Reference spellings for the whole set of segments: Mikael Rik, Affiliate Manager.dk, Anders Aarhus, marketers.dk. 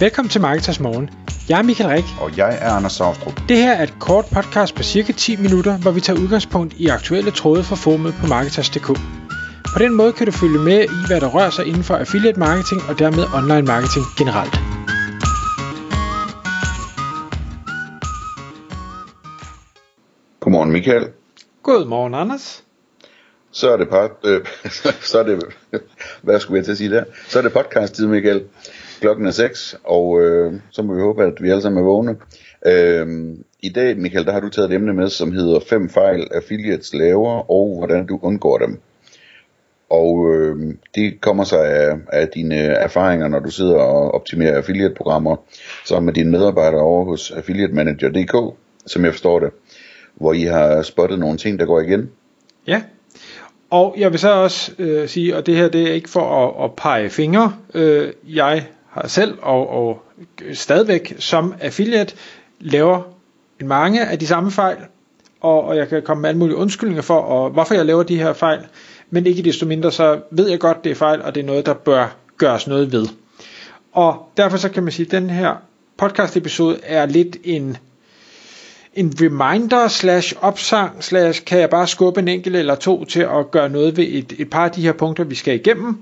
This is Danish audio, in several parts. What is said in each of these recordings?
Velkommen til Marketers Morgen. Jeg er Mikael Rik. Og jeg er Anders Aarhus. Det her er et kort podcast på cirka 10 minutter, hvor vi tager udgangspunkt i aktuelle tråde fra forummet på marketers.dk. På den måde kan du følge med i, hvad der rører sig inden for affiliate marketing og dermed online marketing generelt. Godmorgen Mikael. Godmorgen Anders. Så er det Så er det podcast-tid, Mikael. Klokken er 6, og så må vi håbe, at vi alle sammen er vågne. I dag, Mikael, der har du taget et emne med, som hedder 5 fejl affiliates laver, og hvordan du undgår dem. Og det kommer sig af dine erfaringer, når du sidder og optimerer affiliate-programmer sammen med dine medarbejdere over hos Affiliate Manager.dk, som jeg forstår det, hvor I har spottet nogle ting, der går igen. Ja. Og jeg vil så også sige, og det her det er ikke for at pege fingre, jeg har selv og stadigvæk som affiliate laver mange af de samme fejl, og jeg kan komme med alle mulige undskyldninger for, og hvorfor jeg laver de her fejl, men ikke desto mindre så ved jeg godt, det er fejl, og det er noget, der bør gøres noget ved. Og derfor så kan man sige, at den her podcast episode er lidt en reminder /opsang kan jeg bare skubbe en enkelt eller to til at gøre noget ved et par af de her punkter, vi skal igennem,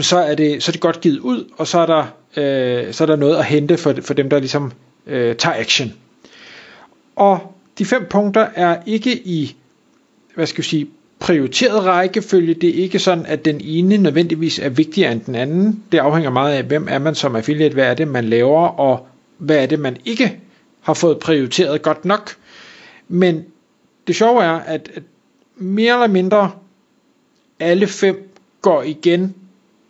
så er det godt givet ud, og så er der noget at hente for dem, der ligesom tager action. Og de 5 punkter er ikke i, prioriteret rækkefølge. Det er ikke sådan, at den ene nødvendigvis er vigtigere end den anden. Det afhænger meget af, hvem er man som affiliate, hvad er det, man laver, og hvad er det, man ikke har fået prioriteret godt nok. Men det sjove er, at mere eller mindre alle 5 går igen.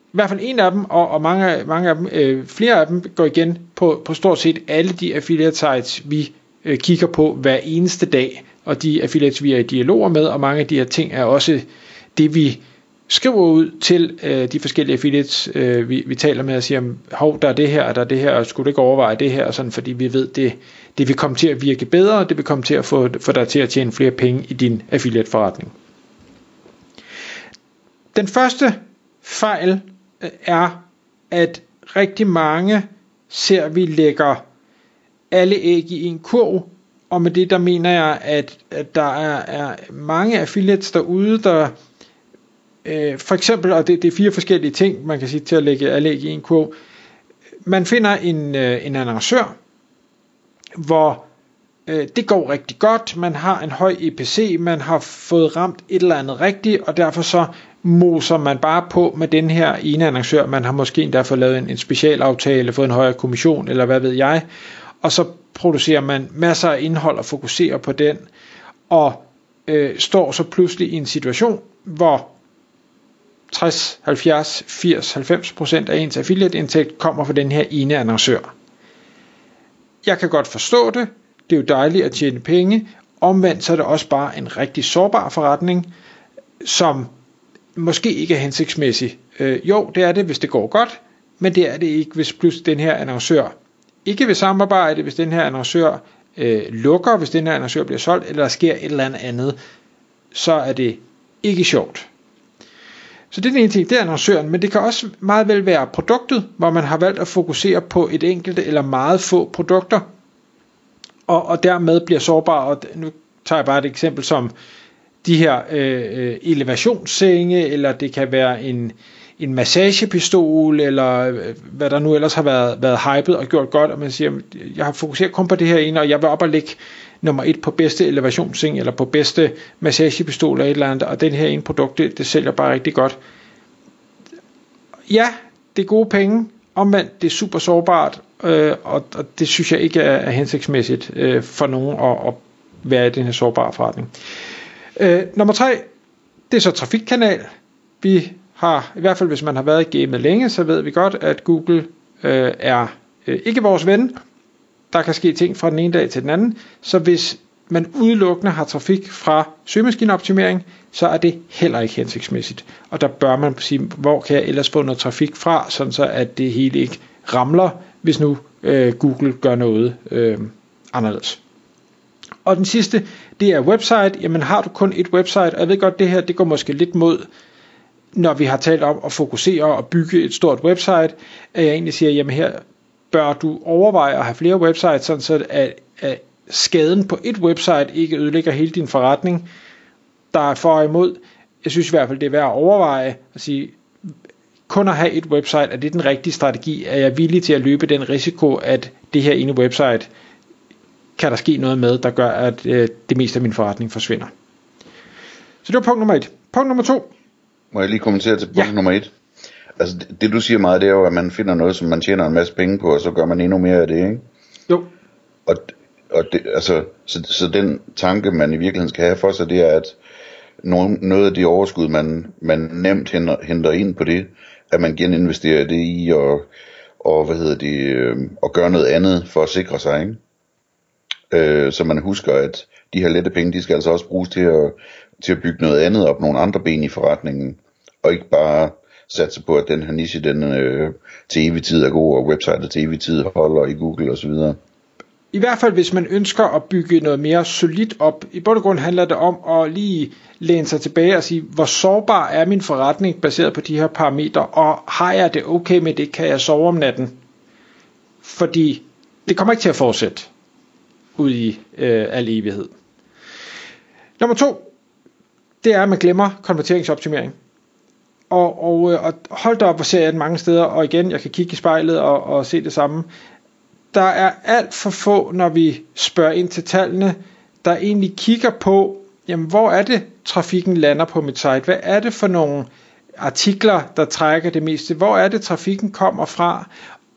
I hvert fald en af dem, og mange af dem, flere af dem går igen på stort set alle de affiliate sites, vi kigger på hver eneste dag. Og de affiliates, vi er i dialoger med, og mange af de her ting er også det, vi skriver ud til de forskellige affiliates, vi taler med og siger, hov, der er det her, og skulle du ikke overveje det her, og sådan, fordi vi ved, det vil komme til at virke bedre, og det vil komme til at få dig til at tjene flere penge i din affiliate-forretning. Den første fejl er, at rigtig mange ser, vi lægger alle æg i en kurv, og med det, der mener jeg, at der er mange affiliates derude, der for eksempel, og det er 4 forskellige ting, man kan sige til at lægge alle æg i en kurv. Man finder en annoncør, hvor det går rigtig godt, man har en høj EPC, man har fået ramt et eller andet rigtigt, og derfor så moser man bare på med den her ene annoncør. Man har måske endda fået lavet en specialaftale, fået en højere kommission, eller hvad ved jeg, og så producerer man masser af indhold og fokuserer på den, og står så pludselig i en situation, hvor 60, 70, 80, 90% af ens affiliate-indtægt kommer fra den her ene annoncør. Jeg kan godt forstå det. Det er jo dejligt at tjene penge. Omvendt så er det også bare en rigtig sårbar forretning, som måske ikke er hensigtsmæssig. Jo, det er det, hvis det går godt, men det er det ikke, hvis pludselig den her annoncør ikke vil samarbejde, hvis den her annoncør lukker, hvis den her annoncør bliver solgt, eller der sker et eller andet, så er det ikke sjovt. Så det er den ene ting, det er annoncøren, men det kan også meget vel være produktet, hvor man har valgt at fokusere på et enkelt eller meget få produkter, og dermed bliver sårbar, og nu tager jeg bare et eksempel som de her elevationssenge, eller det kan være en massagepistol, eller hvad der nu ellers har været hypet og gjort godt, og man siger, jeg har fokuseret kun på det her ene, og jeg vil op og lægge nummer 1 på bedste elevationsseng, eller på bedste massagepistol, eller et eller andet, og den her ene produkt, det sælger bare rigtig godt. Ja, det er gode penge, omvendt, det er super sårbart, og det synes jeg ikke er hensigtsmæssigt for nogen at være i den her sårbare forretning. Nummer 3, det er så trafikkanal. Vi har, i hvert fald hvis man har været i gamet længe, så ved vi godt, at Google er ikke vores ven. Der kan ske ting fra den ene dag til den anden, så hvis man udelukkende har trafik fra søgemaskineoptimering, så er det heller ikke hensigtsmæssigt. Og der bør man sige, hvor kan jeg ellers få noget trafik fra, sådan så at det hele ikke ramler, hvis nu Google gør noget anderledes. Og den sidste, det er website. Jamen har du kun et website, og jeg ved godt, det her det går måske lidt mod, når vi har talt om at fokusere og bygge et stort website, at jeg egentlig siger, jamen her bør du overveje at have flere websites, sådan så at skaden på et website ikke ødelægger hele din forretning. Der er for og imod. Jeg synes i hvert fald, det er værd at overveje at sige, kun at have et website, er det den rigtige strategi? Er jeg villig til at løbe den risiko, at det her ene website kan der ske noget med, der gør, at det meste af min forretning forsvinder? Så det var punkt nummer 1. Punkt nummer 2. Må jeg lige kommentere til punkt nummer 1? Altså det du siger meget, det er jo, at man finder noget, som man tjener en masse penge på, og så gør man endnu mere af det, ikke? Jo. Og det, altså, så den tanke, man i virkeligheden skal have for sig, det er, at noget af det overskud, man nemt henter ind på det, at man geninvesterer det i, og hvad hedder det, og gør noget andet for at sikre sig, ikke? Så man husker, at de her lette penge, de skal altså også bruges til at bygge noget andet op, nogle andre ben i forretningen, og ikke bare satse på, at den her niche, den til evig tid er god, og websitet til evig tid holder i Google osv. I hvert fald, hvis man ønsker at bygge noget mere solidt op. I bund og grund handler det om at lige læne sig tilbage og sige, hvor sårbar er min forretning baseret på de her parametre, og har jeg det okay med det, kan jeg sove om natten? Fordi det kommer ikke til at fortsætte ud i al evighed. Nummer 2, det er, at man glemmer konverteringsoptimering. Og hold da op, hvor ser jeg det mange steder, og igen, jeg kan kigge i spejlet og se det samme. Der er alt for få, når vi spørger ind til tallene, der egentlig kigger på, jamen, hvor er det, trafikken lander på mit site? Hvad er det for nogle artikler, der trækker det meste? Hvor er det, trafikken kommer fra?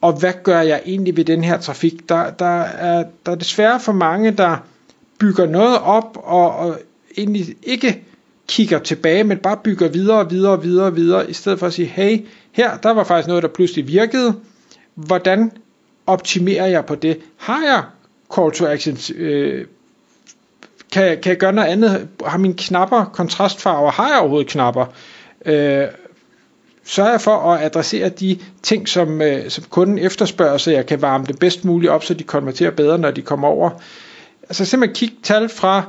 Og hvad gør jeg egentlig ved den her trafik? Der er desværre for mange, der bygger noget op og egentlig ikke kigger tilbage, men bare bygger videre, i stedet for at sige, hey, her, der var faktisk noget, der pludselig virkede. Hvordan optimerer jeg på det? Har jeg call to actions? Kan jeg gøre noget andet? Har mine knapper kontrastfarver? Har jeg overhovedet knapper? Sørger jeg for at adressere de ting, som kunden efterspørger, så jeg kan varme det bedst muligt op, så de konverterer bedre, når de kommer over? Altså simpelthen kigge tal fra,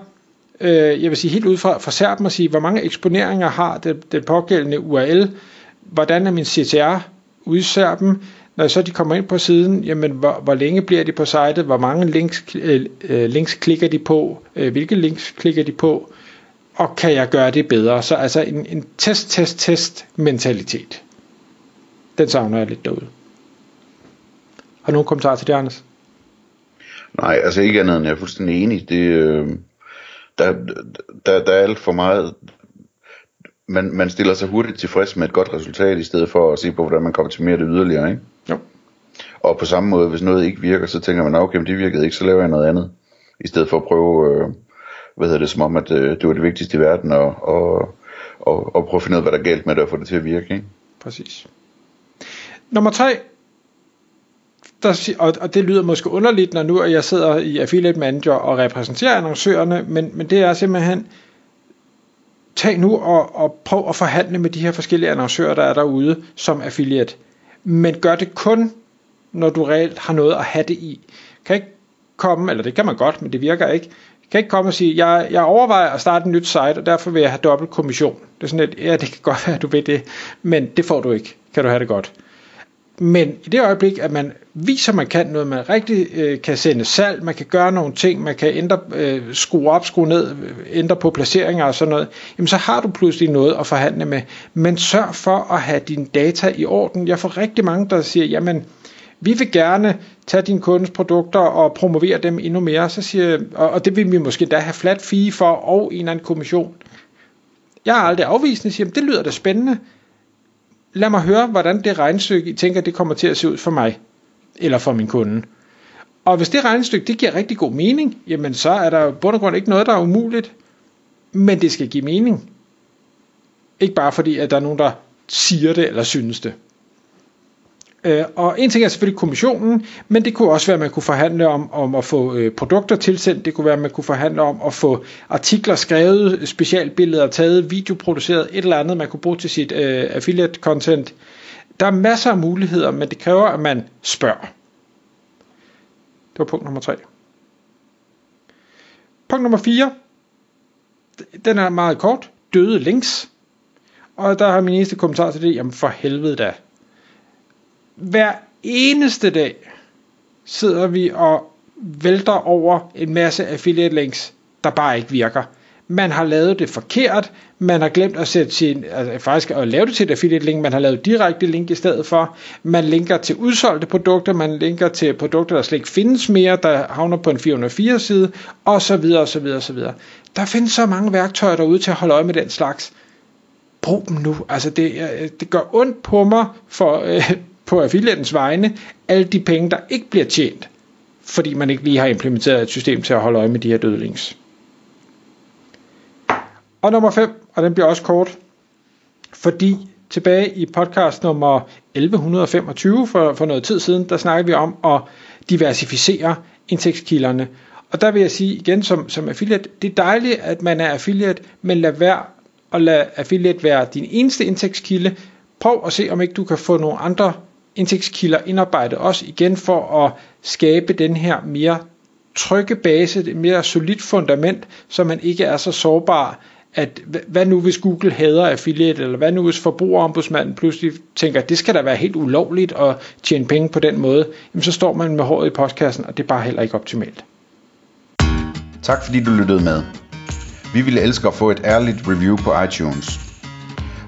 jeg vil sige helt ud fra SERP'en og sige, hvor mange eksponeringer har den pågældende URL? Hvordan er min CTR ude i SERP'en? Når så de kommer ind på siden, jamen hvor længe bliver de på sitet, hvor mange links klikker de på, hvilke links klikker de på, og kan jeg gøre det bedre? Så altså en test mentalitet. Den savner jeg lidt derude. Har du nogen kommentarer til det, Anders? Nej, altså ikke andet end jeg er fuldstændig enig. Det, der er alt for meget. Man stiller sig hurtigt tilfreds med et godt resultat, i stedet for at se på, hvordan man kan optimere det yderligere, ikke? Jo. Og på samme måde, hvis noget ikke virker, så tænker man, okay, men det virkede ikke, så laver jeg noget andet. I stedet for at prøve, som om, at det var det vigtigste i verden, og prøve at finde ud af, hvad der er galt med det, og få det til at virke, ikke? Præcis. Nummer 3, og det lyder måske underligt, når nu jeg sidder i Affiliate Manager og repræsenterer annoncørerne, men det er simpelthen, tag nu og prøv at forhandle med de her forskellige annoncører, der er derude som affiliate. Men gør det kun, når du reelt har noget at have det i. Kan ikke komme, eller det kan man godt, men det virker ikke. Kan ikke komme og sige, jeg overvejer at starte et nyt site, og derfor vil jeg have dobbelt kommission. Det er sådan et, ja, det kan godt være, at du ved det, men det får du ikke. Kan du have det godt. Men i det øjeblik, at man viser, man kan noget, man rigtig kan sende salg, man kan gøre nogle ting, man kan ændre, skrue op, skrue ned, ændre på placeringer og sådan noget, jamen så har du pludselig noget at forhandle med. Men sørg for at have dine data i orden. Jeg får rigtig mange, der siger, jamen vi vil gerne tage dine kundes produkter og promovere dem endnu mere, så siger, og det vil vi måske da have flat fee for og en eller anden kommission. Jeg er aldrig afvisende, siger, det lyder da spændende. Lad mig høre, hvordan det regnestykke, I tænker, det kommer til at se ud for mig, eller for min kunde. Og hvis det regnestykke, det giver rigtig god mening, jamen så er der bund og grund ikke noget, der er umuligt, men det skal give mening. Ikke bare fordi, at der er nogen, der siger det, eller synes det. Og en ting er selvfølgelig kommissionen, men det kunne også være, at man kunne forhandle om at få produkter tilsendt, det kunne være, at man kunne forhandle om at få artikler skrevet, specialbilleder taget, videoproduceret, et eller andet, man kunne bruge til sit affiliate-content. Der er masser af muligheder, men det kræver, at man spørger. Det var punkt nummer 3. Punkt nummer 4, den er meget kort, døde links. Og der har min eneste kommentar til det, jamen for helvede da. Hver eneste dag sidder vi og vælter over en masse affiliate links, der bare ikke virker. Man har lavet det forkert, man har glemt at sætte at lave det til et affiliate link, man har lavet direkte link i stedet for, man linker til udsolgte produkter, man linker til produkter, der slet ikke findes mere, der havner på en 404 side, osv. Der findes så mange værktøjer derude til at holde øje med den slags. Brug dem nu, altså det gør ondt på mig på affiliatens vegne, alle de penge, der ikke bliver tjent, fordi man ikke lige har implementeret et system til at holde øje med de her døde links. Og nummer 5, og den bliver også kort, fordi tilbage i podcast nummer 1125 for noget tid siden, der snakkede vi om at diversificere indtægtskilderne. Og der vil jeg sige igen som affiliate, det er dejligt, at man er affiliate, men lad være at lade affiliate være din eneste indtægtskilde. Prøv at se, om ikke du kan få nogle andre indtægtskilder indarbejdet også igen for at skabe den her mere trygge base, et mere solidt fundament, så man ikke er så sårbar, at hvad nu hvis Google hader affiliate, eller hvad nu hvis forbrugerombudsmanden pludselig tænker, det skal da være helt ulovligt at tjene penge på den måde, jamen så står man med håret i postkassen, og det er bare heller ikke optimalt. Tak fordi du lyttede med. Vi ville elske at få et ærligt review på iTunes.